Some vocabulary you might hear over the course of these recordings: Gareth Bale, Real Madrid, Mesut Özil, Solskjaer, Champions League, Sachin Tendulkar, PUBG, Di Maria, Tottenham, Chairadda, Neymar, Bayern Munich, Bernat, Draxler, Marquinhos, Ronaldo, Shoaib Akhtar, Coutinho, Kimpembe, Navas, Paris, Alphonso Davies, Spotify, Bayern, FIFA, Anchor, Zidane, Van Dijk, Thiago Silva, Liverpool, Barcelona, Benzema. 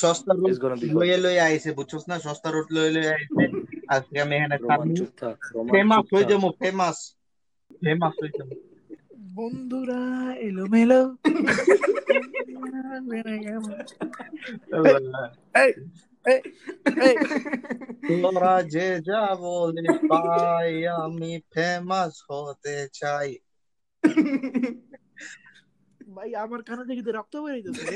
সস্তা লয়ে আইছে বুঝছস না, সস্তা রোড লয়ে আইছে আজকে আমি এখানে ফেমাস হয়ে যাবো, ফেমাস হয়ে যাবো বন্ধুরা এলোমেলো। এই তোরা যে যা বলে ভাই আমি ফেমাস হতে চাই। ভাই আমার কানে থেকে তো রক্ত বের হইতেছে।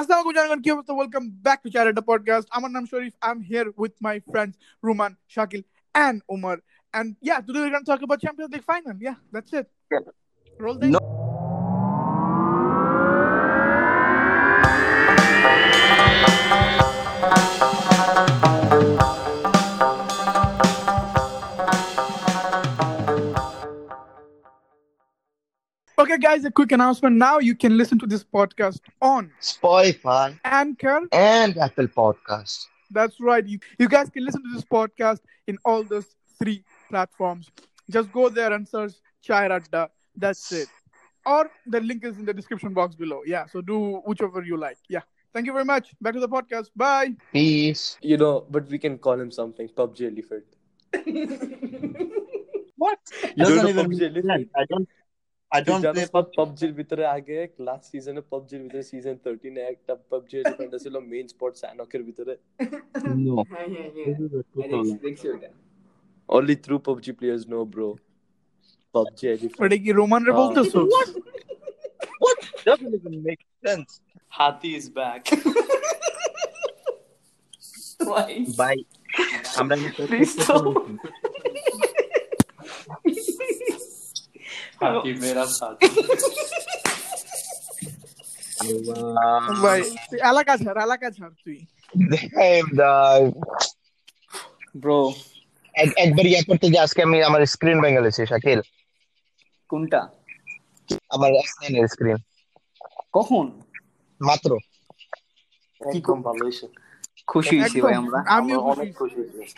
Assalamu alaikum, কি অবস্থা? Welcome back to Chairadda podcast. আমার নাম শরীফ, I'm here with my friends Ruman, Shakil and Umar. And yeah, today we're going to talk about Champions League final. Yeah, that's it. Roll the no. Okay, guys, a quick announcement. Now you can listen to this podcast on Spotify, Anchor, and Apple Podcasts. That's right. You guys can listen to this podcast in all those three platforms. Just go there and search Chairadda. That's it. Or the link is in the description box below. Yeah, so do whichever you like. Yeah. Thank you very much. Back to the podcast. Bye. Peace. You know, but we can call him something. PUBG Elephant. What? You don't even PUBG Elephant. I don't play PUBG ভিতরে আগে last season এ PUBG ভিতরে season 13 এ একটা PUBG Elephant ছিল main sport সানোকের ভিতরে। No. Only true PUBG players know, bro. PUBG Elephant. But কি রোমান রে বলতেছো? What? Doesn't even make sense. Hathi is back. Twice. Bye. আমরা খুশি হয়েছি ভাই, আমরা অনেক খুশি হয়েছি।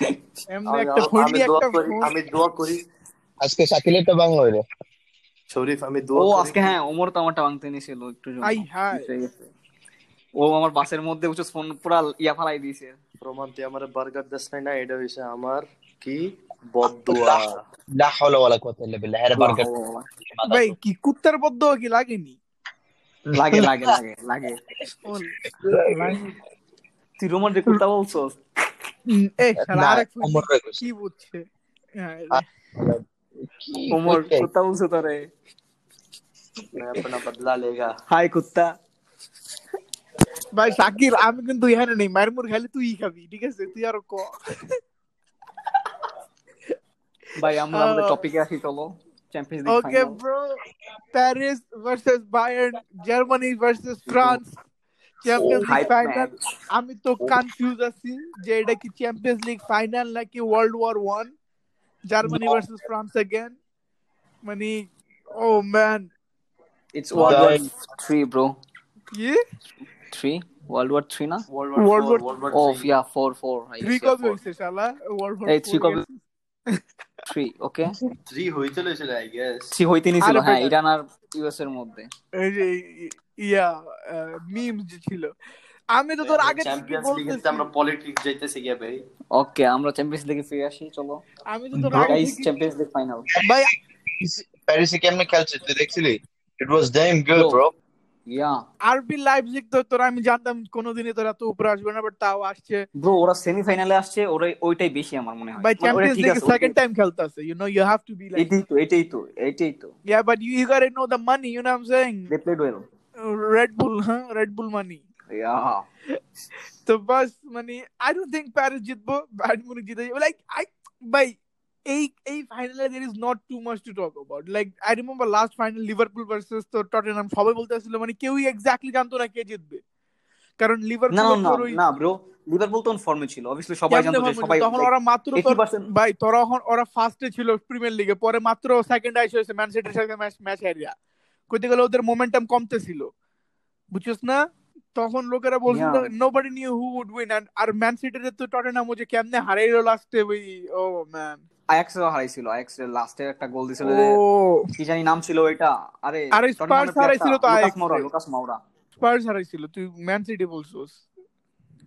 আমি দোয়া করি আজকে শাকিলের টা ভাঙলো রে শরীফ, আমি দোয়া করি ও আজকে। হ্যাঁ, ওমর তো আমারটা ভাঙতে নিছিল একটু জন্য। আই হাই, ও আমার বাসের মধ্যে উচ্চ ফোন পুরা ইয়া ফলাই দিয়েছে। রোমান্তি আমারে বার্গার দেশ নাই না, এটা হইছে আমার কি বদদোয়া। লা হাওলা ওয়ালা কুওয়াতা ইল্লা বিল্লাহ। আরে বার্গার ভাই কি কুত্তার বদদোয়া কি লাগেনি? লাগে লাগে লাগে লাগে। তুই রোমান রে কুত্তা বলছস? এই শালা আরেক ওমর রে কি বুঝছে? उमर कुत्ता उसे तो रहे मैं अपना बदला लेगा। हाय कुत्ता भाई शाकिर, आप किन तो यहाँ नहीं मार मुर खेले तू ही कभी ठीक है से तू यार को भाई हम लोग का टॉपिक क्या ही चलो champions league final. Okay bro, Paris versus Bayern, Germany versus France champions league final. আমি তো কনফিউজ আছি যে এটা কি চ্যাম্পিয়ন্স লীগ ফাইনাল নাকি world war 1। Germany versus France again. Money. Oh man. It's World War 3, bro. Yeah? 3? World War 3 na? World War 4. Oh, yeah, 4. 3 ko bhi hoyse shala. World War 3. 3, okay? 3 hoychilo shala, I guess. 3 hoyte ni silo. Ha, Iran ar US er moddhe. Yeah, memes je chilo. আমি তো তোর আগে champions league এর আমরা politics যাইতেছি গিয়া ভাই। ওকে, আমরা চ্যাম্পিয়ন্স লিগে ফিরে আসি চলো। আমি তো তোর গাইস চ্যাম্পিয়ন্স লিগ ফাইনাল ভাই প্যারিসে কেমনে খেলছে তুই দেখছিলি? It was damn good bro. Yeah RB Leipzig তো তোর আমি জানতাম কোনদিনই তোরা তো উপরে আসবে না, বাট তাও আসছে ব্রো। ওরা সেমিফাইনালে আসছে, ওরা ওইটাই বেশি আমার মনে হয়। ভাই চ্যাম্পিয়ন্স লিগে সেকেন্ড টাইম খেলতাছে, you know, you have to be like এটাই তো yeah, but you got to know the money, you know I am saying they played well. Red Bull money. Yeah. So, bas, money. I don't think Paris jitbo. Bayern Munich jitbo. Like, by a final, there is not too much to talk about. Like, I remember last final, Liverpool versus Tottenham. Shoaib bolte asilo, money. Keu exactly janto na ke jitbe. Karon Liverpool. No, bro. Liverpool to on form chilo. Obviously, Shoaib janto je. Shoaib. Tohon ora matro. 80%. Bhai, tora hon ora faste chilo Premier League. Pore matro second I show se Manchester United match heria. Koite gelo oder momentum komte chilo. Bujhos na? তখন লোকেরা বলছিল nobody knew who would win, and আর Man সিটিতে তো Tottenham ওই যে কেমনে হারাইলো লাস্টে ওই ও ম্যান আয়াক্স হারাইছিল। আয়াক্স এর লাস্টে একটা গোল দিছিল কি জানি নাম ছিল এটা, আরে টটেনহাম হারাইছিল তো আয়াক্স, লুকাস মাওরা স্পার্স হারাইছিল, তুই ম্যান সিটি বলছিস?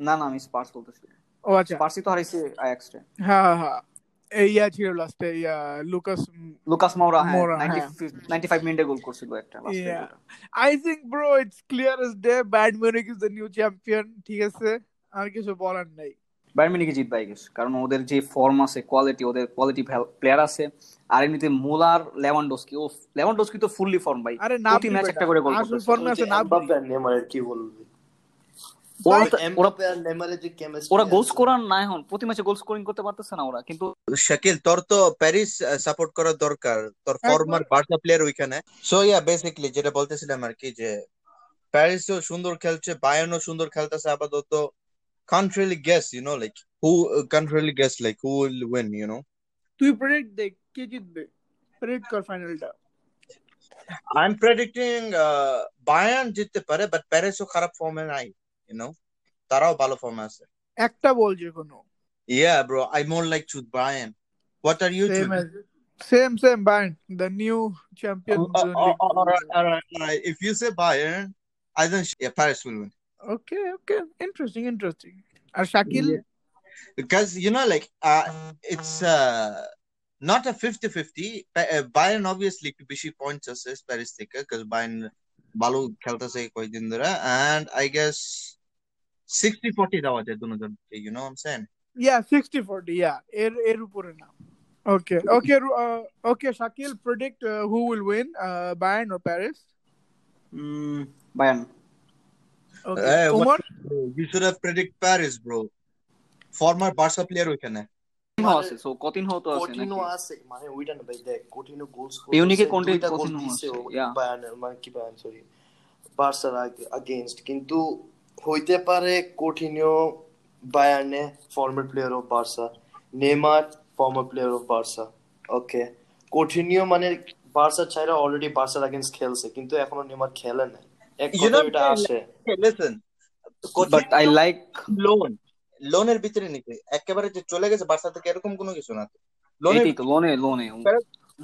না না, আমি স্পার্স বলতেছি। ও আচ্ছা, স্পার্সই তো হারাইছে আয়াক্সকে। হ্যাঁ হ্যাঁ, এইয়া ছিল লাস্টে লুকাস মৌরা 95 মিনিটে গোল করছিল একটা লাস্টে। I think bro it's clear as day, Bayern Munich is the new champion. ঠিক আছে, আর কিছু বলার নাই। বায়ার্ন মিউনিখ জিতবে আই গেস, কারণ ওদের যে ফর্ম আছে, কোয়ালিটি, ওদের কোয়ালিটি প্লেয়ার আছে। আর এমনিতে মুলার, লেভানডস্কি, ও লেভানডস্কি তো ফুললি ফর্ম ভাই। আরে না, প্রতি ম্যাচ একটা করে গোল করছে, ফর্মে আছে। না বাপ, নেইমারের কি বলবি, ওরা গোল স্কোরার না এখন, প্রতি ম্যাচে গোল স্কোরিং করতে পারতেছে না ওরা। কিন্তু শাকিল, তোর তো প্যারিস সাপোর্ট করা দরকার, তোর ফরমার বার্সা প্লেয়ার ওইখানে। সো ইয়া বেসিক্যালি যেটা বলতেছিলাম আর কি, যে প্যারিসও সুন্দর খেলছে, বায়ার্নও সুন্দর খেলতেছে আপাতত। Can't really guess, you know, like who can't really guess like who will win, you know. Tu predict dekh ke jitbe, predict kar final ta. I'm predicting Bayern jitte pare, but Paris o kharab form e nai, you know, tarao bhalo form e ache ekta bol je kono. Yeah bro, I more like choose Bayern. What are you choosing? Same Bayern, the new champion. All right, if you say Bayern, I think Paris will win. Okay. Interesting. Or Shakil? Yeah. Because, you know, like, it's not a 50-50. Bayern, obviously, Bishi points us as Paris Thicker, because Bayern Balu khelta se koi din dura. And I guess 60-40 dawa jay, you know what I'm saying? Yeah, 60-40, yeah. Erupure na. Okay, Shakil, predict who will win, Bayern or Paris? Bayern. Okay. Hey, Omar, we should have predict Paris, bro. Former Barca player oikhane. Coutinho to ase. Coutinho ase. মানে ওইটা না ভাই, দেখ Coutinho গোল score. ইউনিকে Coutinho ase। Bayern মানে কি Bayern sorry. বার্সার against, কিন্তু হইতে পারে Coutinho বায়ার্নে former player of Barca, Neymar former player of Barca. Okay. Coutinho মানে বার্সা ছাইরা already Barca against খেলছে, কিন্তু এখনো নেইমার খেলে না। You know, listen, but I like loaner ভিতরে নিতে একেবারে যে চলে গেছে বার্সা থেকে এরকম কোনো কিছু না। লোনে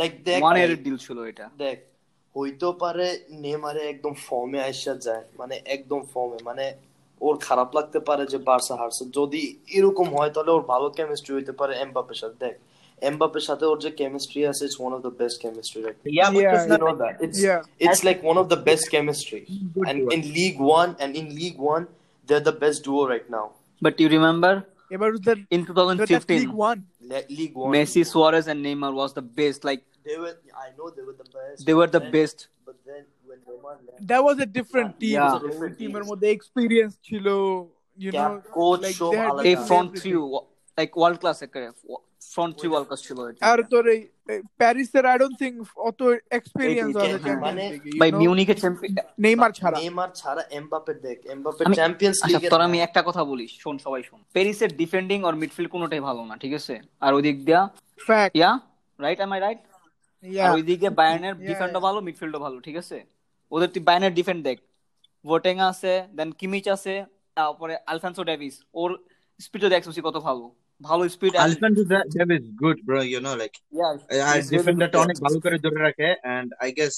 লাইক দেখ ওয়ানের ডিল ছিল এটা। দেখ হইতো পারে নেইমারে একদম ফর্মে আইসা যায়, মানে একদম ফর্মে, মানে ওর খারাপ লাগতে পারে যে বার্সা হারছে। যদি এরকম হয় তাহলে ওর ভালো কেমিস্ট্রি হইতে পারে এমবাপ্পের সাথে। দেখ এমবাপ্পের সাথে ওর যে কেমিস্ট্রি আছে, it's one of the best chemistry right. Yeah you know that it's like one of the best chemistry and in league 1 and in league 1 they are the best duo right now. But you remember about the in 2015 league 1 Messi, Suarez and Neymar was the best, like they were I know they were the best, they were the best, but then when Neymar left, that was a different team, yeah. Different team এর মধ্যে experience ছিল, you know, coach show আলাদা, a front three like world class এর front three world class ছিল এটা। আর তোর এই Paris এর আই ডোন্ট থিংক অত এক্সপেরিয়েন্স আছে, মানে বাই মিউনিখের চ্যাম্পিয়ন নেইমার ছাড়া এমবাপ্পে। দেখ এমবাপ্পে চ্যাম্পিয়ন্স লিগ এর, তোর আমি একটা কথা বলি শুন, সবাই শুন, প্যারিসের ডিফেন্ডিং আর মিডফিল্ড কোনোটাই ভালো না, ঠিক আছে? আর ওইদিক দিয়া fact, yeah right, am I right? আর ওইদিকে বায়ার্নের ডিফেন্ডও ভালো, মিডফিল্ডও ভালো, ঠিক আছে? ওদের তুই বায়ার্নের ডিফেন্ড দেখ, ভোটেং আছে, দেন কিমিচ আছে, তারপরে আলফানসো ডেভিস, ওর স্পিডও দেখছিস কত ভালো। ভালো speed, Alphonso Davies good bro, you know like আর ডিফেন্ডারটা অনেক ভালো করে ধরে রাখে। And I guess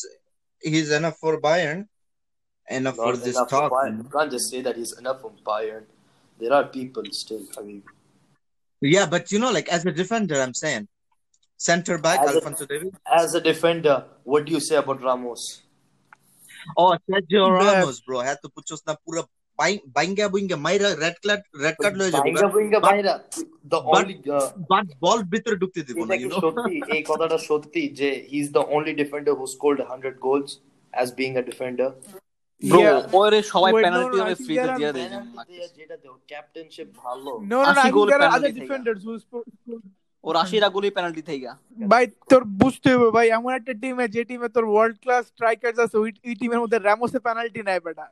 he is enough for Bayern, enough for this talk. Can't just say that he's enough for Bayern. There are people still, I mean, yeah, but you know, like as a defender, I'm saying center back Alphonso Davies. As a defender, what do you say about Ramos? Oh, Sergio Ramos, bro. I had to put just na pura bainga maira red card loye jabo. Bainga maira. The only but ball bhitor dukte dibo na, you know. Ei kotha ta sotti je he's the only defender who scored 100 goals as being a defender. Bro, ore shobai penalty ore free to diya dei jeta deo captainship bhalo. No, I think there are other defenders who scored ওর 80টা গোলই penalty থেকে। ভাই তোর বুঝতে হবে ভাই, এমন একটা টিম আছে যে টিমে তোর ওয়ার্ল্ড ক্লাস স্ট্রাইকারস আছে, ওই টিমের মধ্যে রামোসে পেনাল্টি নাই বেটা।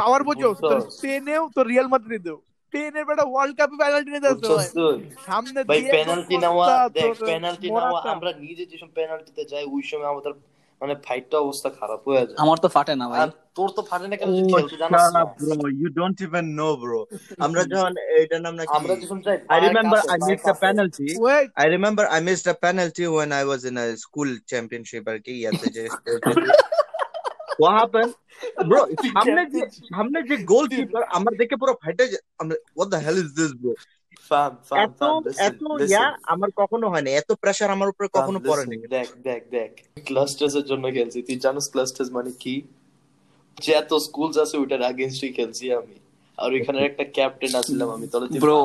পাওয়ার বুঝো তোর, স্পেনেও তো রিয়াল মাদ্রিদেও স্পেনের বেটা ওয়ার্ল্ড কাপে পেনাল্টি নিতে আসছে ভাই সামনে। ভাই পেনাল্টি নেওয়া, দেখ পেনাল্টি নেওয়া, আমরা নিজে যেসব পেনাল্টিতে যাই ওই সময় আমাদের মানে ফাইটটা অবস্থা খারাপ হয়ে যায়। আমার তো ফাটে না ভাই। তোর তো ফাটে না কেন? তুই খেলতে জানাস না bro, you don't even know bro. আমরা যখন এটার নাম না কি, আমরা যখন যাই, I remember I missed a penalty when I was in a school championship আর কি, ইয়াতে যে वहां पर ब्रो हमने जो गोलकीपर আমার দেখে পুরো ফাটে what the hell is this bro ফাম ফাম এত ইয়া আমার কখনো হয় না এত প্রেসার আমার উপরে কখনো পড়ে না দেখ ক্লাস্টারস এর জন্য খেলছি তুই জানোস ক্লাস্টারস মানে কি যে এত স্কুলস আছে ওটার এগেইনস্টই খেলছি আমি আর ওখানে একটা ক্যাপ্টেন আছিলাম আমি তাহলে bro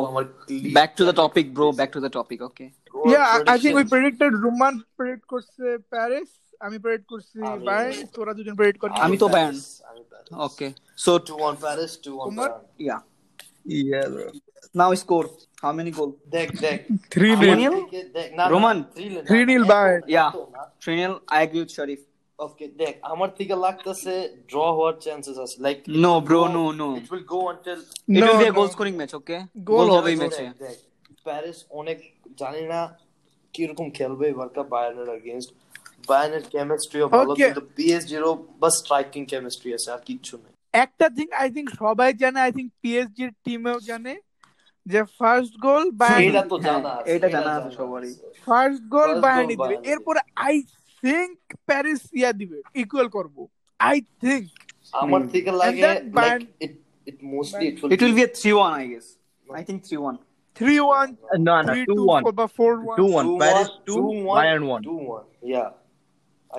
back to the topic bro back to the topic okay yeah I think we predicted Roman predict করছে প্যারিস আমি প্রেডিক্ট করছি বায়ার্ন তোরা দুজন প্রেডিক্ট করলি আমি তো Bayern okay so 2-1 Paris 2-1 Bayern yeah yeah bro now score how many goal দেখ 3-0 Roman 3-0 Bayern yeah 3-0 I agree with Sharif Okay, দেখ আমার থেকে লাগতেছে ড্র হওয়ার চান্সেস আছে like no bro no no it will go until it will be a goal scoring match okay goal হবে এই ম্যাচে প্যারিস অনেক জানি না কি রকম খেলবে ওয়ার্কা বায়ার্নের এগেইনস্ট বায়ার্নের কেমিস্ট্রিও ভালো কিন্তু PSG ও বাস স্ট্রাইকিং কেমিস্ট্রি আছে আর কিছু না একটা থিং আই থিং সবাই জানে আই থিং PSG এর টিমও জানে যে ফার্স্ট গোল বায়ার্ন এটা জানা আছে সবারই ফার্স্ট গোল বায়ার্ন দিবে এরপর I think Paris yeah dibe equal korbo I think amar theke lage like it mostly it will be a 3-1 I guess I think 3-1 no 2-1 2-1 Paris 2 Bayern 1 yeah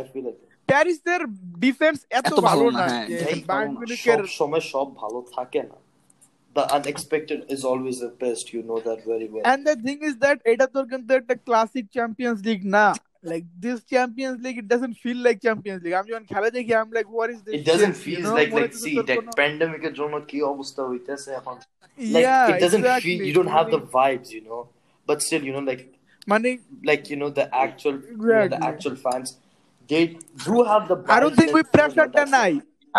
I feel like Paris their defense eto bhalo na Bayern Munich er shomoy shob bhalo thake na the unexpected is always the best you know that very well and the thing is that eta tor kintu ekta classic Champions League na like this Champions League it doesn't feel like Champions League I'm even khela dekhi I'm like what is this it doesn't feel you know? like see that pandemic er jonno ki obostha hoiteche ekhon like yeah, it doesn't exactly. feel you don't have the vibes you know but still you know like money like you know the actual exactly. you know, the actual fans they do have the I don't think we pressure ta nai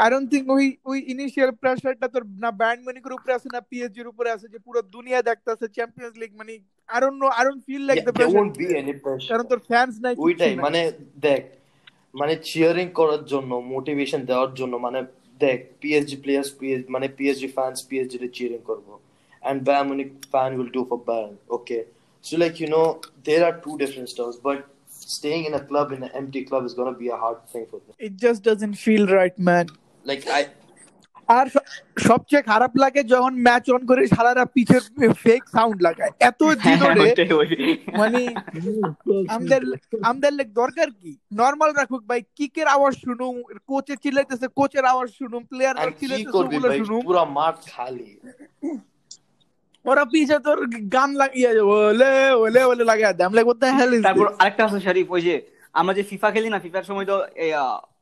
I don't think we initial pressure ta tor na Bayern Munich er upore ase na PSG er upore ase je pura duniya dekhteche Champions League mane I don't know I don't feel like yeah, the pressure there won't be any pressure karon tor fans nai oitai mane dekh mane cheering korar jonno motivation dewar jonno mane dekh PSG players PSG mane PSG fans PSG re cheering korbo and Bayern Munich fan will do for Bayern okay so like you know there are two different styles but staying in a club in an empty club is going to be a hard thing for them it just doesn't feel right man like I আর সবচেয়ে খারাপ লাগে যখন match on করে শালারা পিছে fake sound লাগায় এত জিনোরে মানে আমদের লাগ দরকার কি নরমাল রাখুক ভাই কিকের আওয়াজ শুনুম কোচে চিল্লাইতেছে কোচের আওয়াজ শুনুম প্লেয়াররা চিল্লাইতেছে ওগুলো শুনুম পুরো মাঠ খালি ওরা পিছে তোর গান লাগিয়ে ওলে ওলে ওলে লাগিয়ে দাম লাগ করতে হেল তারপর আরেকটা আছে শরীফ ওই যে আমরা যে FIFA খেলি না FIFAর সময় তো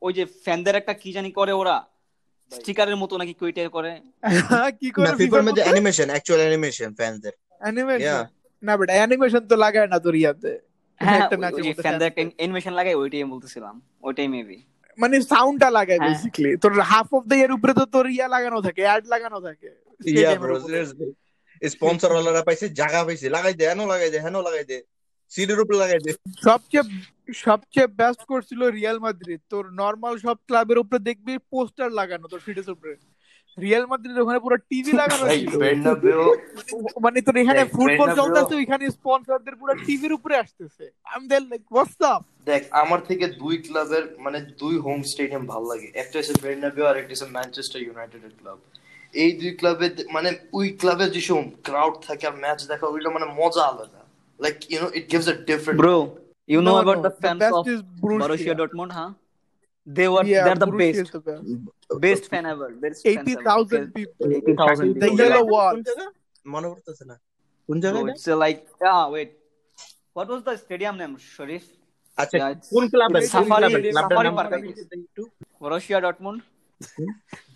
ওই যে ফ্যানদের একটা কি জানি করে ওরা স্টিকারের মতো নাকি কোইটার করে কি করে FIFAর মধ্যে অ্যানিমেশন অ্যাকচুয়াল অ্যানিমেশন ফ্যানদের অ্যানিমেশন না বাট অ্যানিমেশন তো লাগায় না তোর ইয়াতে একটা ম্যাচে ওই ফ্যানদের অ্যানিমেশন লাগায় ওইটাই বলতেছিলাম ওইটাই মেবি মানে সাউন্ডটা লাগায় বেসিক্যালি তোর হাফ অফ দ্য ইয়ার উপরে তো তোর ইয়া লাগানো থাকে অ্যাড লাগানো থাকে ইয়া ব্রো স্পন্সর ওয়ালারা পাইছে জায়গা পাইছে লাগাই দে এনো লাগাই দে হেনো লাগাই দে সিডি রূপ লাগাই দে সবচেয়ে বেস্ট করছিল রিয়াল মাদ্রিদ তোর নরমাল সব ক্লাবের উপরে দেখবি পোস্টার লাগানো তোর সিডির উপরে রিয়াল মাদ্রিদ ওখানে পুরো টিভি লাগানো ছিল বের্নাবেউ মানে তোর এখানে ফুটবল চলতেছে ওখানে স্পন্সরদের পুরো টিভির উপরে আসতেছে I am like what's up দেখ আমার থেকে দুই ক্লাবের মানে দুই হোম স্টেডিয়াম ভালো লাগে একটা হচ্ছে বের্নাবেউ আর একটা হচ্ছে ম্যানচেস্টার ইউনাইটেড এর ক্লাব এই দুই ক্লাবে মানে ওই ক্লাবে যেসব ক্রাউড থাকে আর ম্যাচ দেখা ওইটা মানে মজা আলাদা like you know it gives a different bro You know no, about the fans the of Borussia Dortmund, huh? They were they're the best. Best fan ever. 80,000 people. 80,000. The yellow walls. Mano korteche na. Kon jagay? It's like yeah, wait. What was the stadium name, Sharif? Acha. Kon club hai? Safari Park. Borussia Dortmund.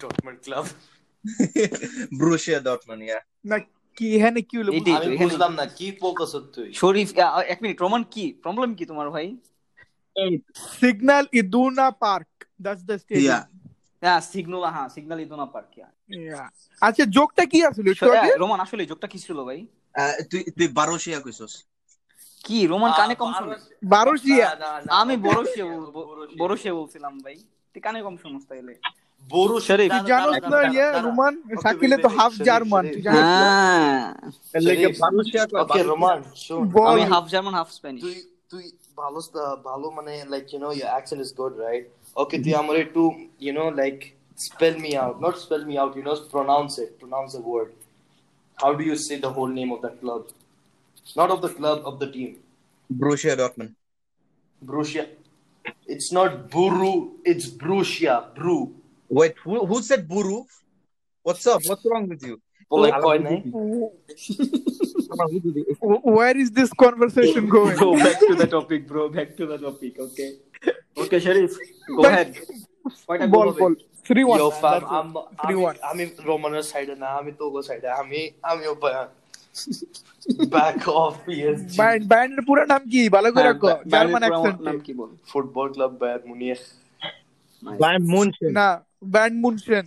Dortmund club. Borussia Dortmund, yeah. Na কি এখানে কি হলো আমি বুঝলাম না কি focus হচ্ছে শরীফ এক মিনিট রোমান কি প্রবলেম কি তোমার ভাই Signal Iduna Park that's the stadium হ্যাঁ সিগন্যাল হ্যাঁ সিগন্যাল ইদুনা পার্ক ইয়া আচ্ছা জোকটা কি আসলে রোমান আসলে জোকটা কি ছিল ভাই তুই বরুশিয়া কইছস কি রোমান কানে কম শুনে বরুশিয়া আমি বরুশিয়া বলছিলাম ভাই তুই কানে কম শুনছ তাইলে बोरो शरीफ जानोस ना ये रोमान साकिले तो हाफ जर्मन हां लेके बारुशिया ओके रोमान शो আমি হাফ জার্মান হাফ স্প্যানিশ তুই ভালো মানে like you know your accent is good right okay, Di Maria, to, you know, like, spell me out. Not spell me out, you know, pronounce it. Pronounce the word. How do you say the whole name of the club? Not of the club, of the team. Borussia Dortmund. Borussia. It's not Buru, it's Borussia. Bru. Wait, who said Buru? What's up? What's wrong with you? Where is this conversation going? Go back to the topic, bro. Back to the topic, okay? Okay, Sharif, go ahead. Ball. 3-1. Yo, fam, I'm Romaner's side and I'm Togo's side. I'm your Bayern. Back off, PSG. Bayern पूरा नाम की बालागोरा को German accent नाम की बोल. Football club Bayern Munich. Bayern Munchen. ना, Bayern Munchen.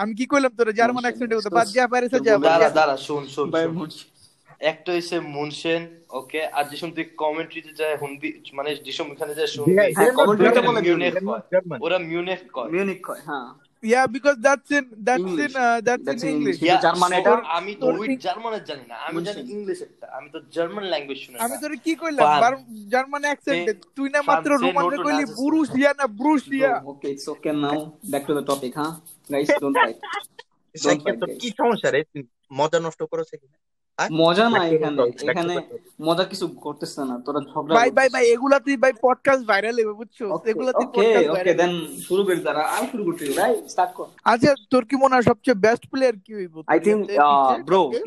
আমি কি কইলাম তোরা জার্মান অ্যাকসেন্টে কথা বাদ যা পারেছ যা দাঁড়া শুন একটা হইছে মুনশেন ওকে আর যেসম তুই কমেন্ট্রিতে যায় হিন্দি মানে যেসম এখানে যায় শুন কমেন্ট্রিতে বলে মিউনিখ ওরা মিউনিখ কয় হ্যাঁ yeah because that's in English German এটা আমি তো উইথ জার্মান জানি না আমি জানি ইংলিশ একটা আমি তো জার্মান ল্যাঙ্গুয়েজ শুনি আমি তোরে কি কইলাম জার্মান অ্যাকসেন্টে তুই না মাত্র রোমানরে কইলি বুরুশিয়া না Borussia okay it's okay now back to the topic হ্যাঁ Guys, don't fight. I think, bro, you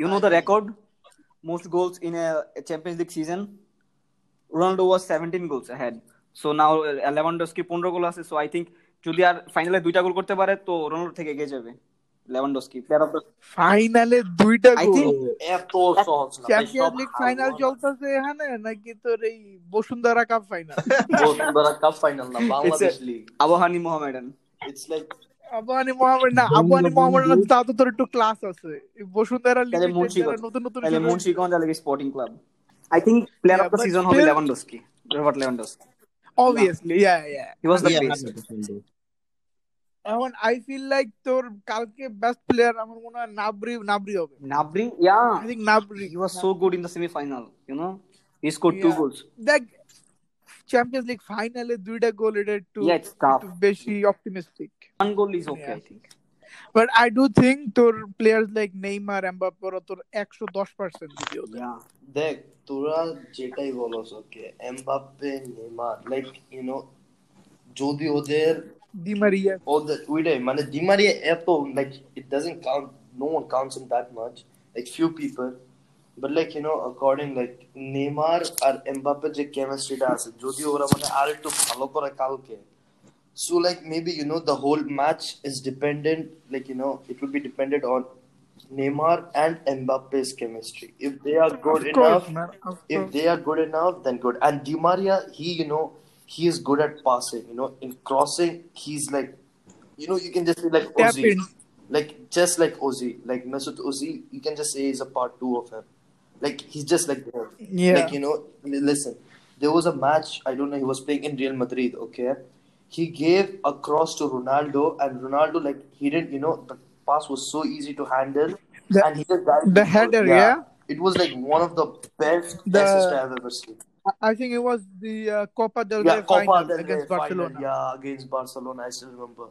know the record? Most goals in a Champions League season? Ronaldo was 17 goals ahead. So now Lewandowski 15 goal আছে so I think যদি আর ফাইনালে দুইটা গোল করতে পারে তো Ronaldo থেকে এগিয়ে যাবে লেভানডস্কি প্লেয়ার অফ দ্য ফাইনালে দুইটা গোল এত সহজ না চ্যাম্পিয়ন্স লীগ ফাইনাল চলতেছে এখানে নাকি তোর এই বসুন্ধরা কাপ ফাইনাল না বাংলাদেশ লীগ আবাহানি মোহামেডান তা তো তোর একটু ক্লাস আছে বসুন্ধরা লীগ নতুন মুন্সিগঞ্জ লাগে sporting club I think player of the season হবে Lewandowski Robert Lewandowski obviously yeah he was the best and I feel like tor kalke best player amar mone hoy nabri hobe nabri yeah I think nabri he was so good in the semi final you know he scored two goals that Champions League final e duita goal added to beshi optimistic one goal is okay I think but I do think tor players like Neymar Mbappé or tor 110% dite hobe yeah dekh তোরা যেটাই বলস okay Mbappe Neymar like you know যদি ওদের Di Maria ওদের উইডে মানে Di Maria এত like it doesn't count no one counts him that much like few people but like you know according like Neymar আর Mbappe যে কেমিস্ট্রিটা আছে যদি ওরা মানে আর একটু ভালো করে কালকে so like maybe you know the whole match is dependent like you know it will be dependent on Neymar and Mbappe's chemistry. If they are good enough, then good. And Di Maria, he is good at passing. You know, in crossing, he's like, you know, you can just say like Ozil, like Mesut Özil. You can just say he's a part two of him. Like he's just like him. Yeah. Like you know, listen, there was a match. I don't know. He was playing in Real Madrid. Okay, he gave a cross to Ronaldo, and Ronaldo like he didn't. You know. Pass was so easy to handle and he just dived the header yeah it was like one of the best passes I've ever seen I think it was the Copa del Rey final against Barcelona against Barcelona I still remember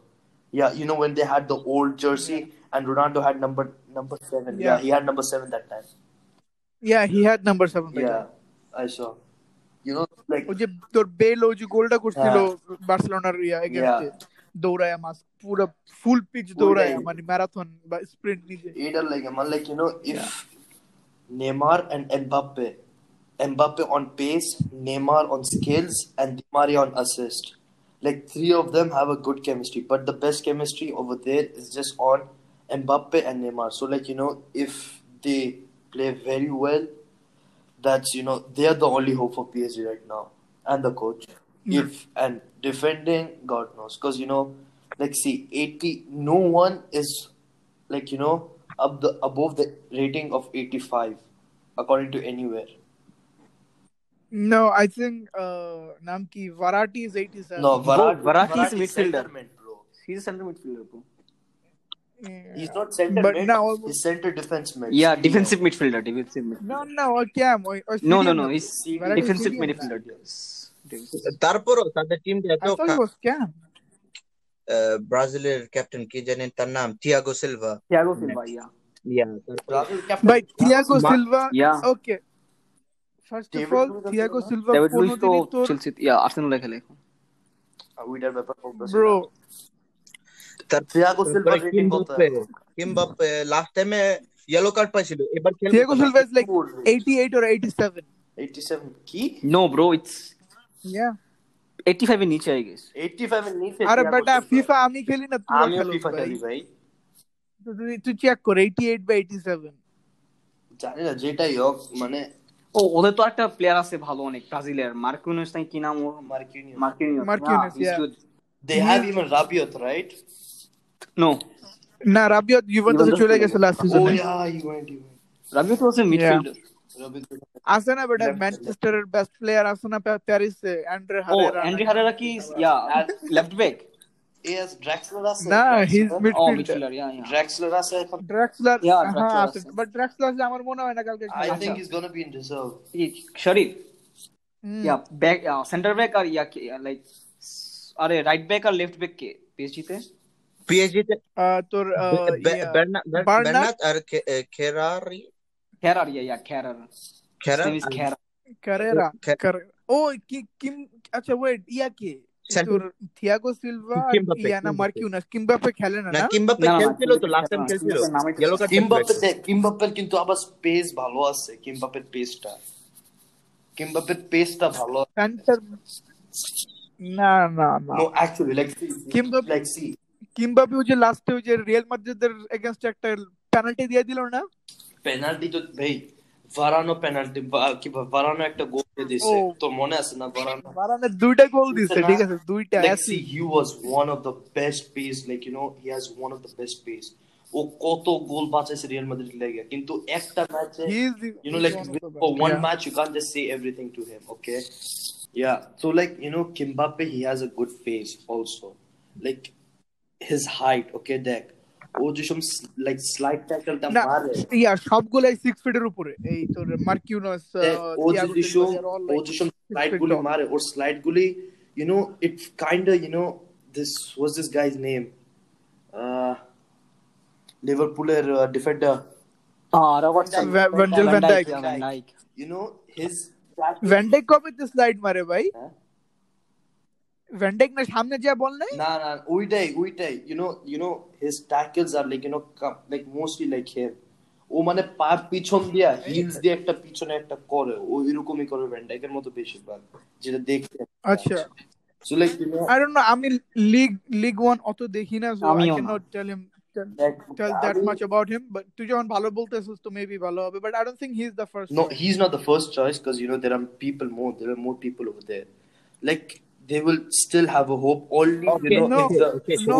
you know when they had the old jersey and Ronaldo had number 7 he had number 7 that time he had number 7 that time. I saw you know like ও যে তোর below যে গোলটা করছিল বার্সেলোনার against দৌড়ায় মাস পুরো ফুল pitch দৌড়ায় মানে ম্যারাথন বা স্প্রিন্ট নিচে এটা লাগে মানে like you know if Neymar and Mbappe on pace Neymar on skills and Di Maria on assist like three of them have a good chemistry but the best chemistry over there is just on Mbappe and Neymar so like you know if they play very well that's you know they are the only hope for PSG right now and the coach If and defending, God knows, because you know, like see, 80. No one is like you know above the rating of 85, according to anywhere. No, I think Namki Varati is 87. No, Varati is midfielder, bro. He's a center midfielder, bro. Yeah. He's not center mid. Now, he's center defense mid. Yeah, defensive midfielder, defensive midfielder. No, okay, no. He's defensive midfielder. Yes. তারপরও তাদের টিমটা এত ব্রাজিলের captain কে জানেন তার নাম Thiago Silva ভাই Thiago Silva okay first of all Thiago Silva কোনোদিনই তো চেলসি আর্সেনালে খেলে উইডার ব্যাপার বলতেছে ব্রো তার থিয়াগো সিলভা রেটিং কত এমবাপ্পে লাস্ট টাইমে ইয়েলো কার্ড পাইছিল এবার খেলে Thiago Silva is like 88 or 87 87 কি নো ব্রো इट्स ইয়া 85 के नीचे आई गाइस 85 के नीचे अरे बेटा FIFA आमी खेली ना पूरा खेलो FIFA खेली भाई तो तू चेक कर 88/87 জানি না যেটাই হোক মানে ও ওদের তো একটা প্লেয়ার আছে ভালো অনেক ব্রাজিলের মার্কিনিউস তাই কি নাম ওর Marquinhos they have even Rabiot right no না রাবিওত ইউভেন্টাসে চলে গেছে লাস্ট সিজনে ও ইয়া ইউভেন্টাস রাবিওত তো আছে মিডফিল্ডার আসনা বেটা ম্যানচেস্টারের বেস্ট প্লেয়ার আসনা প্যারিস অ্যান্ড্রে হারেরা কি yeah left back S Draxler আছে না he is midfielder yeah Draxler হ্যাঁ বাট ড্রাক্সলার যে আমার মনে হয় না কালকে I think is gonna be in reserve Sharif yeah back centre back আর ইয়া লাইক আরে রাইট ব্যাক আর লেফট ব্যাক কে পিএসজিতে তোর বার্নাত আর খেরারি কিমবাপে ওই যে লাস্টে ওই যে রিয়াল মাদ্রিদের এগেইনস্ট একটা পেনাল্টি দিয়ে দিল না পেনাল্টি তো ভাই ভারানো পেনাল্টি কি ভারানো একটা গোল দিয়েছে তো মনে আছে না ভারানো দুইটা গোল দিয়েছে ঠিক আছে দুইটা আসি he was one of the best pace like you know he has one of the best pace ও কত গোল বাঁচাইছে রিয়াল মাদ্রিদ লাগা কিন্তু একটা ম্যাচে you know like for one match you can just say everything to him okay yeah so like you know কিমবাপে he has a good pace also like his height okay দেখ ও যেসব like slide ট্যাকলটা মারে ইয়ার সবগুলাই 6 ফিটের উপরে এই তোর Marquinhos ও যেসব স্লাইডগুলো মারে ওর স্লাইডগুলি you know it kind of you know this was this guys name লিভারপুলের defender Van Dijk you know his van Dijk কবে তে স্লাইড মারে ভাই Van Dijk na samne ja ball nai na uitai you know his tackles are like you know like mostly like here o mane par pichon dia heels dia ekta pichone ekta kore o erokomi kore Van Dijk er moto beshir bhag jeta dekhte acha so like you know I don't know ami league 1 oto dekhi na so I cannot tell that much about him but tu jehon bhalo boltesos to maybe bhalo hobe but I don't think he is the first no he is not the first choice because you know there are more people over there like they will still have a hope only okay, you know no, if the okay, no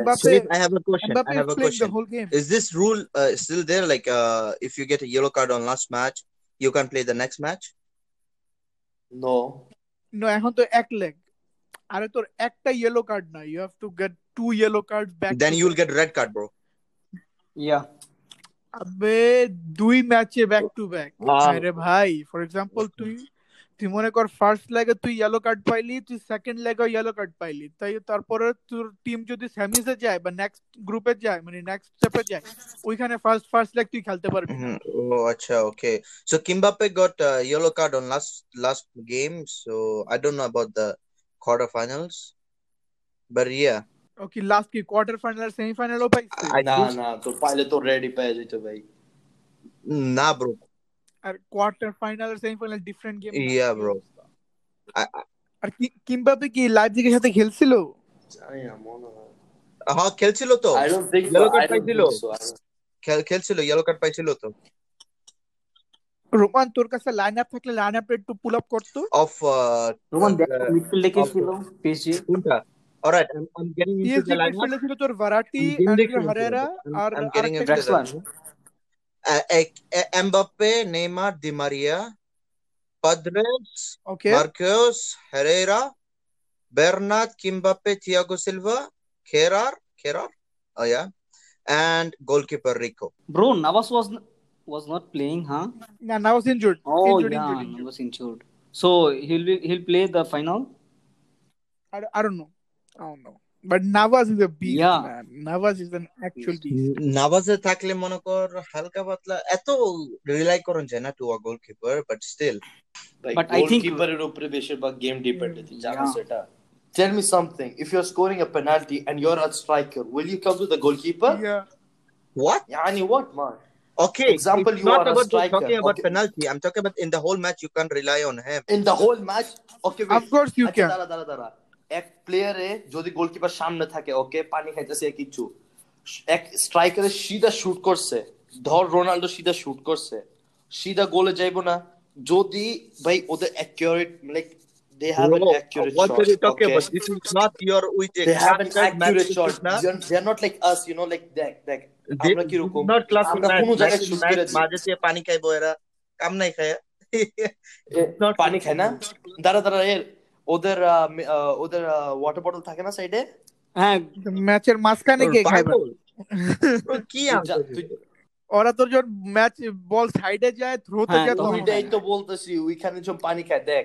Mbappé so I have a question Mbappé I have a question is this rule still there like if you get a yellow card on last match you can play the next match no এখন তো এক leg আরে তোর একটা yellow card না you have to get 2 yellow cards back then you will get red card bro yeah আবে দুই ম্যাচে back to back আরে ভাই for example তুই তুই মনে কর ফার্স্ট লেগে তুই ইয়েলো কার্ড পাইলি তুই সেকেন্ড লেগে ইয়েলো কার্ড পাইলি তাই তারপরে তোর টিম যদি সেমিসে যায় বা নেক্সট গ্রুপে যায় মানে নেক্সট স্টেপে যায় ওইখানে ফার্স্ট লেগ তুই খেলতে পারবি ও আচ্ছা okay so কিমবাপে got yellow card on last game so I don't know about the quarter finals but yeah okay last কি কোয়ার্টার ফাইনাল সেমিফাইনালও পাইছে না তো পাইলে তো রেডি পেয়ে যেত ভাই না ব্রো আর কোয়ার্টার ফাইনাল আর semifinal different game yeah bro আর কিমবাপে কি লাইপজিগের সাথে খেলছিল জানি না মনে হয় হ্যাঁ খেলছিল তো I don't think yellow card পাইছিল খেলছিল ইয়েলো কার্ড পাইছিল তো রোমান তোর কাছে লাইনআপ থাকলে লাইনআপ একটু পুল আপ করতো অফ রোমান মিডফিল্ডে কে ছিল পেজি কোনটা alright I am getting into the lineup মিডফিল্ডে ছিল তোর ভারাটি আর হারেরা আর Draxler Mbappé, Neymar, Di Maria, Padres, okay. Marquinhos, Herrera, Bernat, Kimpembe, Thiago Silva, Kerar, oh yeah, and goalkeeper Rico. Bro, Navas was not playing, huh? Yeah, Navas injured. Oh injured, yeah, injured. Navas injured. So he'll play the final. I don't know. But Navas is a beast, yeah. Man. Navas is an actual beast. Navas is থাকলে মনে কর হালকা পাতলা এত rely করুন যায় না to a goalkeeper, but still. Like, but goalkeeper I think goalkeeper উপরে বেশি বা game dependent জানো সেটা. Tell me something. If you're scoring a penalty and you're a striker, will you come to the goalkeeper? Yeah. What? Yani what, man? Okay. Example, you are a striker. I'm talking about penalty. I'm talking about in the whole match you can't rely on him. In the whole match? Okay. Wait. Of course you can. দাঁড়া এক প্লেয়ারে যদি goalkeeper সামনে থাকে ওকে পানি খাইতেছে কিছু এক স্ট্রাইকারে সিধা শুট করছে ধর রোনাল্ডো সিধা শুট করছে সিধা গোলে যাইবো না যদি ভাই ওদের accurate like they have an accurate shot what are you talking about this is not your with they have an accurate shot they are not like us you know like that আমরা কি রকম not class কোন জায়গায় shoot করে মাঝে সে পানি খাইবো এরা কাম নাই খায় পানি খায় না দাঁড়া দাঁড়া এর ওদের ওদের ওয়াটার বটল থাকে না সাইডে হ্যাঁ ম্যাচের মাঝখানে কে খাইবে কি আছে ওরা তোর যখন ম্যাচ বল সাইডে যায় থ্রোতে যায় তো ওইটাই তো বলতেছি ওইখানে যখন পানি খায় দেখ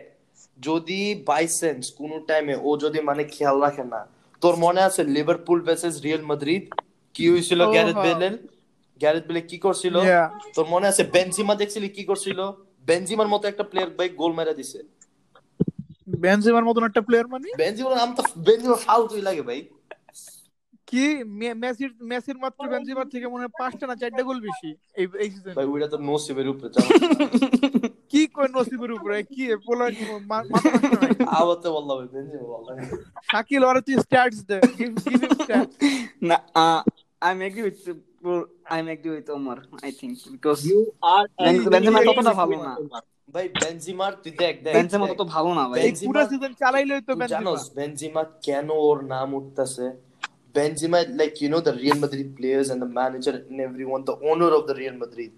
যদি বাই সেন্স কোন টাইমে ও যদি মানে খেয়াল রাখে না তোর মনে আছে লিভারপুল ভার্সেস রিয়াল মাদ্রিদ কি হয়েছিল গ্যারেথ বেল কি করছিল তোর মনে আছে বেনজিমা দেখছিলি কি করছিল বেনজিমার মতো একটা প্লেয়ার ভাই গোল মেরে দিছে বেনজিমার মত একটা প্লেয়ার মানে বেনজিমার নাম তো বেনজিমা ফাউলই লাগে ভাই কি মেসির মাত্র বেনজিমার থেকে মনে হয় 5টা না 4টা গোল বেশি এই সিজনে ভাই ওটা তো নসিবের উপরে কি কই নসিবের উপরে কি পোলা মাথা নষ্ট হয় আওতে والله ভাই বেনজিমা والله শাকিল ওর তুই স্ট্যাটস দে গিভ হিম স্ট্যাটস না I am agree with Omar I think because you are Benzema ততটা ভালো না ভাই বেনজিমার তুই দেখ বেনজিমা তো ভালো না ভাই পুরো সিজন চালাইলো তো বেনজিমা বেনজিমা কেন ওর নাম উঠতাছে Benzema like you know the Real Madrid players and the manager and everyone the owner of the Real Madrid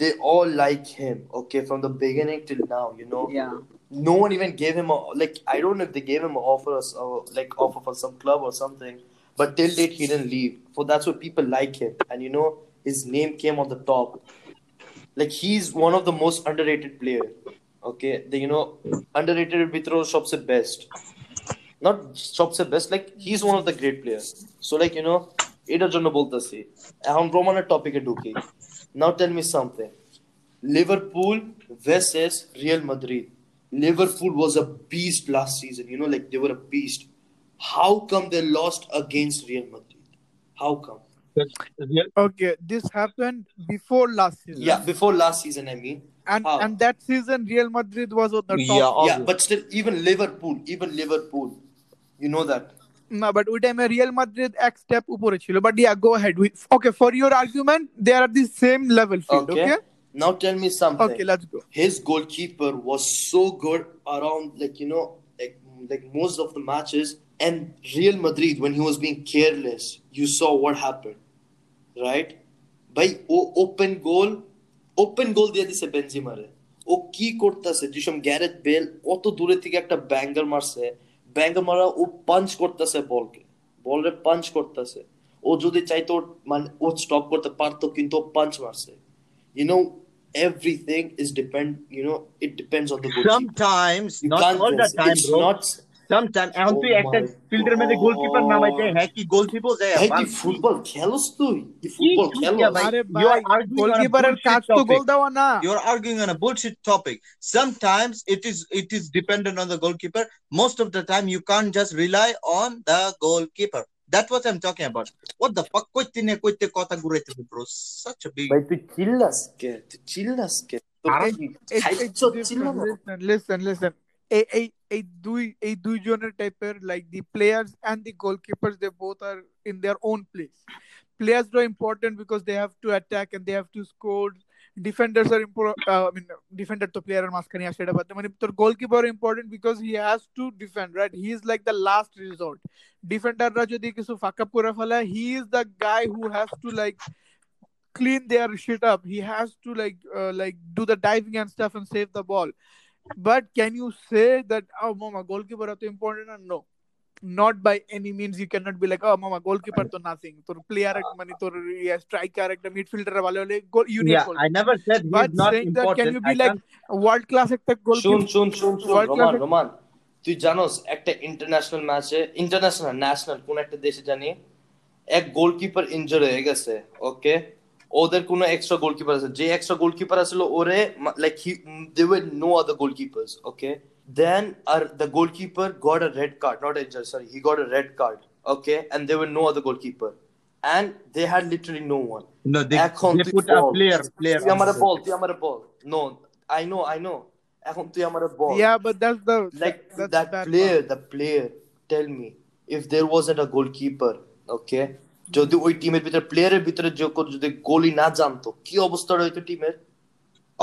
they all like him okay from the beginning till now you know yeah no one even gave him a, like I don't know if they gave him an offer or like offer for some club or something but till date he didn't leave so that's why people like him and you know his name came on the top like he's one of the most underrated player okay the, you know underrated vitro shops the best not shops the best like he's one of the great players so like you know এটার জন্য বলতাছি এখন রোমানের টপিকে ঢুকি now tell me something Liverpool versus Real Madrid Liverpool was a beast last season you know like they were a beast how come they lost against Real Madrid how come Okay, this happened before last season. Yeah, before last season, I mean. And that season, Real Madrid was on the top. Yeah, but still, even Liverpool, you know that. No, but with them, Real Madrid X step upore chilo. But yeah, go ahead. Okay, for your argument, they are at the same level field, okay? Now tell me something. Okay, let's go. His goalkeeper was so good around, like, you know, like most of the matches. And Real Madrid, when he was being careless, you saw what happened. Right? By open goal diye dise Benzema re. O ki kortase jishom Gareth Bale oto dure theke ekta banger marche. Banger mara o punch kortase ballke. Ball re punch kortase. O jodi chaito man o stop korte parto kintu punch marche. You know everything is depends on the goalkeeper. Sometimes you not all the time it's bro. Not sometimes এখন তুই একটা ফিল্ডের মধ্যে goalkeeper নামাইতে হ্যাঁ কি goalkeeper যায় ভাই football খেলস তুই আরে ভাই গোলকিপারের কাজ তো গোল দেওয়া না you are arguing on a bullshit topic sometimes it is dependent on the goalkeeper most of the time you can't just rely on the goalkeeper that's what I'm talking about what the fuck কইতে কথা ঘুরাইতে bro such a big ভাই তুই চিল্লাস কে listen এই দুইজনের টাইপের like the players and the goalkeepers they both are in their own place players are important because they have to attack and they have to score defenders are I mean defender তো প্লেয়ারের মাঝখানে আসে এটা বাদ মানে তোর goalkeeper important because he has to defend right he is like the last resort ডিফেন্ডাররা যদি কিছু ফাক আপ করে ফেলে he is the guy who has to like clean their shit up he has to like do the diving and stuff and save the ball But can you say that, oh, mama, goalkeeper is important? No. Not by any means. You cannot be like, oh, mama, goalkeeper is nothing. Your player is striker, midfielder. You need goalkeeper. I never said he's not important. But saying that, can you be like world-class goalkeeper? Roman, তুই জানোস একটা international ম্যাচে, international national কোন একটা দেশে জানি এক goalkeeper injury হয়ে গেছে, ওকে? ওদের কোনো এক্সট্রা গোলকিপার আছে, যে এক্সট্রা গোলকিপার ছিল ওরে like they were no other goalkeepers, okay? Then আর the goalkeeper got a red card, not injury, sorry, he got a red card, okay? And they were no other goalkeeper, and they had literally no one. No they put a player তুই আমার বল no I know এখন তুই আমার বল। Yeah but that's the like that player, the player tell me if there wasn't a goalkeeper, okay? যদি ওই টিমের ভিতরে প্লেয়ারের ভিতরে যে কোন যদি গোলই না জানতো কি অবস্থা হতো টিমের?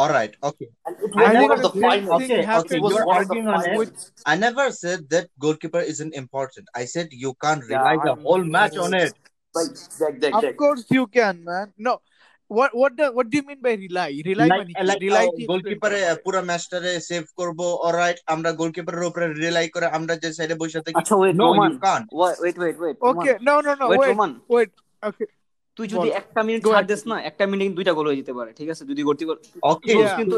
Alright, okay, I never the final, okay, you are arguing on it. I never said that goalkeeper isn't important, I said you can rely the whole match on it. Of course you can, man. No, what do you mean by rely like, money like, rely goalkeeper pura match tare save korbo, all right, amra goalkeeper er upore rely kore amra je side e boshe thaki. Acha wait, no man, wait okay Roman. no wait okay, তুই যদি একটা minute ছাড় this না, একটা minute দুইটা গোল হয়ে যেতে পারে, ঠিক আছে? যদি গতি কর, ওকে, কিন্তু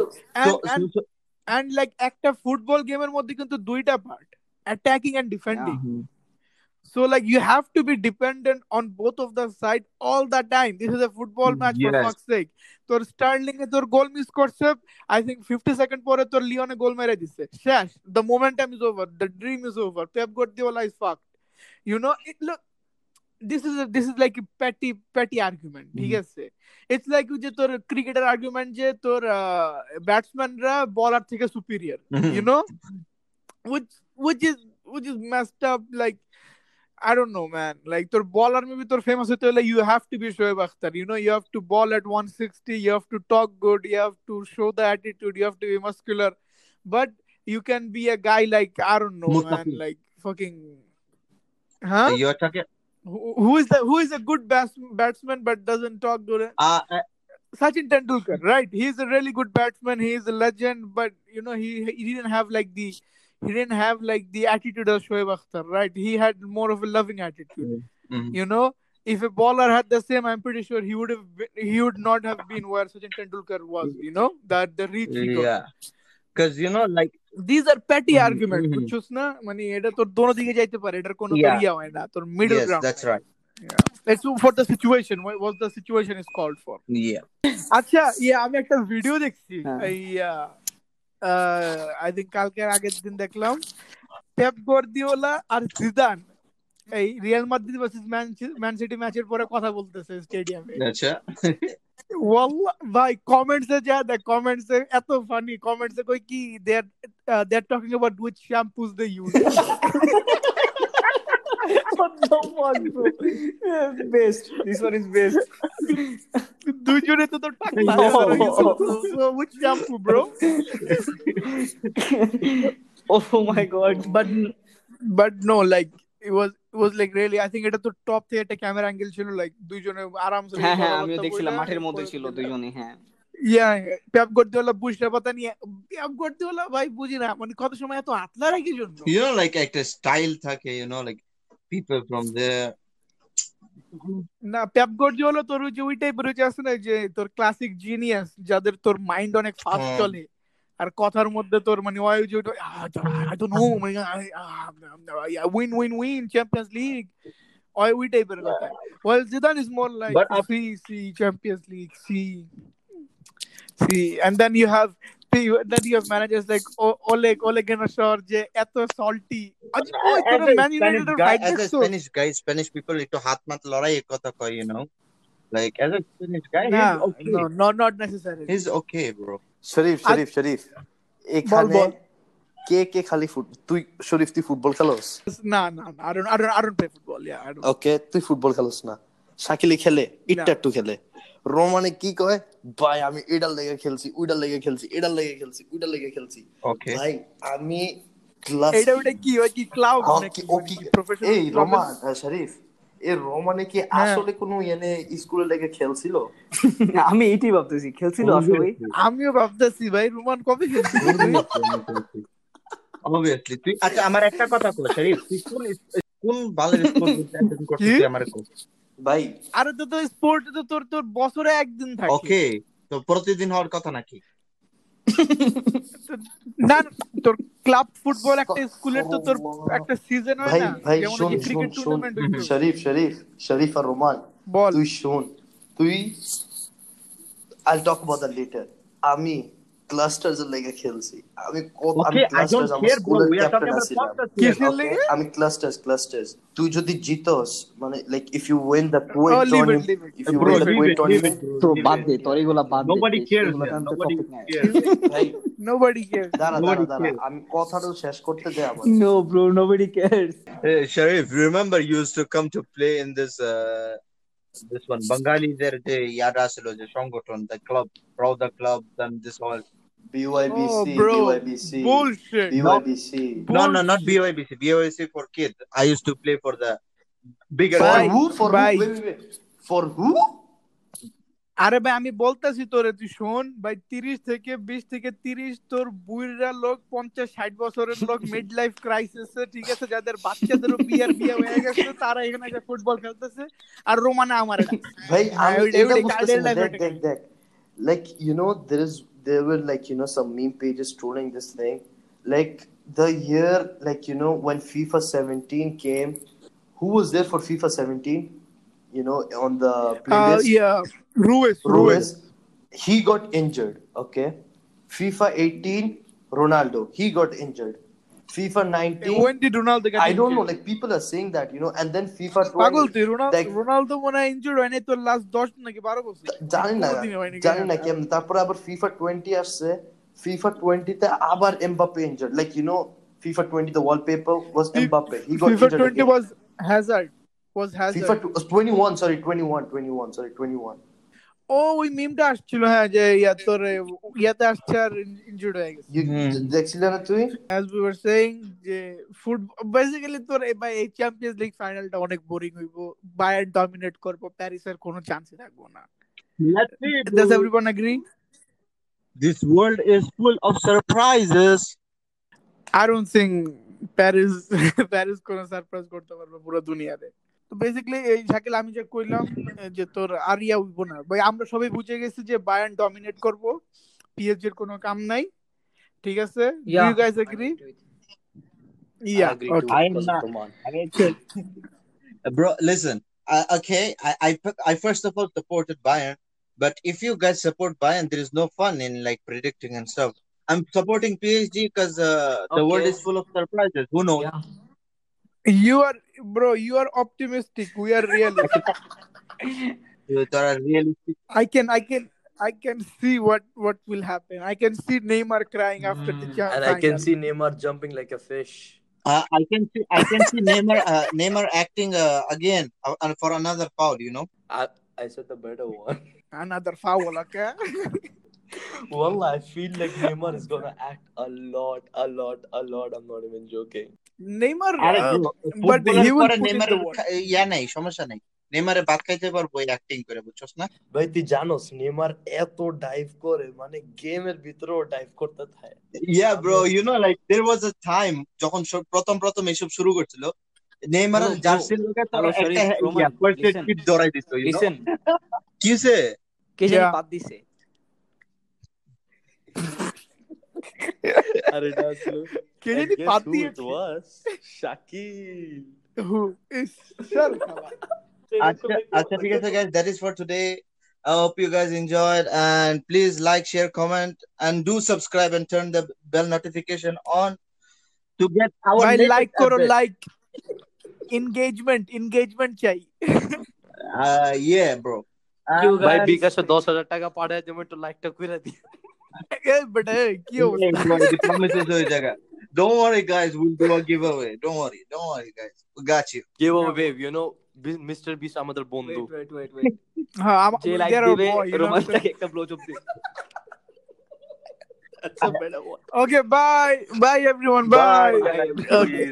and like একটা ফুটবল গেমের মধ্যে কিন্তু দুইটা part, attacking and defending. So like you have to be dependent on both of the side all the time. This is a football match, yes. For fuck's sake. Tor Sterling e tor goal miss korche, I think 50 second pore tor Leon e goal mere disse. Shash, the momentum is over, the dream is over. Pep Guardiola is fucked. You know, it look, this is like a petty argument. ঠিক আছে, it's like je tor cricketer argument je tor batsman ra bowler theke superior, you know, which is messed up. Like I don't know, man. Like tor bowler mein bhi tor famous hote hole, you have to be Shoaib Akhtar, you know, you have to bowl at 160, you have to talk good, you have to show the attitude, you have to be muscular, but you can be a guy like, I don't know, Mustafi, man, like fucking you are talking who is a good batsman but doesn't talk good? Sachin Tendulkar, right? He is a really good batsman, he is a legend, but you know he didn't have like the the attitude of Shoaib Akhtar, right? He had more of a loving attitude. Mm-hmm. You know, if a bowler had the same, I'm pretty sure he would not have been where Sachin Tendulkar was, you know, that the reach he got. Yeah. Because, you know, like... These are petty arguments. Kuchhus na, mani, eta tor dono dike jaite pare, etar kono kariya hoy na, tor middle ground. Yes, that's right. Yeah. It's for the situation, what the situation is called for. Yeah. Acha, yeah, ami ekta video dekhchi. I think কালকের আগের দিন দেখলাম Pep Guardiola আর Zidane এই Real Madrid versus Man City ম্যাচের পরে কথা বলতেছে স্টেডিয়ামে। আচ্ছা, ওয়াল্লাহ ভাই কমেন্টসে যা দেখ, কমেন্টসে এত ফানি, কমেন্টসে কই কি they are talking about which shampoos they use. মাঠের মধ্যে ছিল দুইজনে, হ্যাঁ। পেপ গার্দিওলা বুঝটা পাতা নিয়ে, পেপ গার্দিওলা ভাই বুঝি না মানে কত সময় এত আতলা রাখি জন্য, you know, like একটা স্টাইল থাকে, you know, like people from there. Na Pep Guardiola tor oi type er ache na je tor classic genius jader tor mind onek fast chole ar kothar moddhe tor mane oi je I don't know, win Champions League, oi type er kotha. Well, Zidane is more like see Champions League, see and then you have managers like Ole Gunnar Solskjaer, eto salty ajko Man United fight as a Spanish guy, Spanish people eto hat mat lorai ek kotha koy, you know, like as a Spanish guy, nah, he's okay. No, not necessary, he's okay, bro. Sharif ekhane ke khali football, tu Sharif ti football khelos na I don't play football, yeah, I don't. Okay, tu football khelos na, Shakili khele, ittattu khele, রোমানে কি কয় ভাই আমি এডাল লেগে খেলছি, Widal লেগে খেলছি, এডাল লেগে খেলছি, উইডাল লেগে খেলছি। ওকে ভাই আমি ক্লাস এটা কি হয় কি ক্লাউড নাকি ওকি প্রফেশনাল এই রোমান শরীফ এই রোমানে কি আসলে কোনো এনে স্কুলে লেগে খেলছিল? আমি এটাই ভাবতেছি, খেলছিল আসলে, আমিও ভাবতেছি ভাই রোমান কবে খেলছিল obviously। তুই আচ্ছা আমার একটা কথা বল শরীফ, তুই কোন বালের স্কুল অ্যাটেন্ড করছিস? আমার কোচ ভাই আরে তো স্পোর্ট তো তোর বছরে একদিন থাকে, ওকে, তো প্রতিদিন হওয়ার কথা নাকি? না তোর ক্লাব ফুটবল একটা স্কুলের তো তোর একটা সিজন হয় না ভাই শুন শুন শরীফ শরীফ আর রোমান তুই শুন তুই I'll talk about that later আমি ক্লাস্টারস এর লেগে খেলছি আমি কোপ আমি ক্লাস্টারস আমি স্কুলের ক্যাপ্টেন ছিলাম আমি ক্লাস্টারস তুই যদি জিতোস মানে like if you win the quiet tournament if you win the quiet tournament তো বাদ দে তোর এগুলা বাদ দে nobody cares nobody cares দাঁড়া আমি কথাটা শেষ করতে দে আমার no bro nobody cares hey Sharif remember you used to come to play in this one Bengali there the Yadrasilo the Shongoton the club pro the club then this all BYBC bullshit BYBC no not BYBC for kids I used to play for the bigger for who আরে ভাই আমি বলতাছি তোরে তুই শুন ভাই 30 থেকে 20 থেকে 30 তোর বুইরা লোক 50 60 বছরের লোক মিড লাইফ ক্রাইসিসে ঠিক আছে যাদের বাচ্চাদেরও বিয়ে হয়ে গেছে তারা এখানে এসে ফুটবল খেলতেছে আর রোমানা আমারে ভাই আমি এটা বুঝতে দেখ like you know there were like you know some meme pages trolling this thing like the year like you know when FIFA 17 came who was there for FIFA 17 you know on the playlist yeah Ruiz he got injured okay FIFA 18 Ronaldo he got injured FIFA 19 hey, when did Ronaldo get injured? I don't know like people are saying that you know and then FIFA 20 Pagal the Ronaldo when I injured when I to last 10 na ke 12 bochor jani na ki tarpor abar FIFA 20 asche FIFA 20 te abar Mbappé injured like you know FIFA 20 the wallpaper was Mbappé he got FIFA injured FIFA 20 was Hazard FIFA 21 Oh, we meme dash chilo hai ya tor ya dash char injured ho gaya. You Draxler na tu as we were saying je football basically tor by Champions League final ta onek boring hoibo Bayern dominate korbo Paris er kono chance thakbo na. Let's see. Does everyone agree? This world is full of surprises. I don't think Paris kono surprise korte parbe pura duniya te. তো basically এই শাকিল আমি যে কইলাম যে তোর area উইব না ভাই আমরা সবাই বুঝে গেছি যে বায়ার্ন ডমিনেট করব পিএসজি এর কোনো কাম নাই ঠিক আছে you guys agree yeah I am not bro listen okay I first of all supported Bayern but if you guys support Bayern there is no fun in like predicting and stuff I'm supporting PSG cuz the world is full of surprises who knows yeah. You are optimistic. We are realistic. You are realistic. I can see what will happen. I can see Neymar crying after the chance. And I can see Neymar jumping like a fish. I can see Neymar acting again for another foul. You know. I said the better one. Another foul, okay? Wallah, I feel like Neymar is gonna act a lot. I'm not even joking. Neymar but he will Neymar yeah নাই সমস্যা নাই নেইমারে বাদ খাইতে পারবো acting করে বুঝছস না ভাই তুই জানোস নেইমার এত ডাইভ করে মানে গেমের ভিতরেও ডাইভ করতে থাকে yeah bro you know like there was a time যখন প্রথম এসব শুরু করছিল নেইমার জার্সির লগে তার একটা ফার্স্ট এড কিট ধরাই দিত ইউ নো কিসে বাদ দিছে अरे डांसलो केडी पाती वास शाकिल हु इज सर अच्छा ठीक है guys that is for today I hope you guys enjoyed and please like share comment and do subscribe and turn the bell notification on to get our by like or like engagement chahiye yeah bro bhai bika se 10000 taka padha hai to like tak kira diya Don't worry guys, we'll do a giveaway. Don't worry guys. We got you. Giveaway, babe. You know, Mr. B some other bondhu. Wait. Ha, I'm like romantic ekta blow job de. That's a better one. Okay, bye. Bye everyone. Bye. Okay.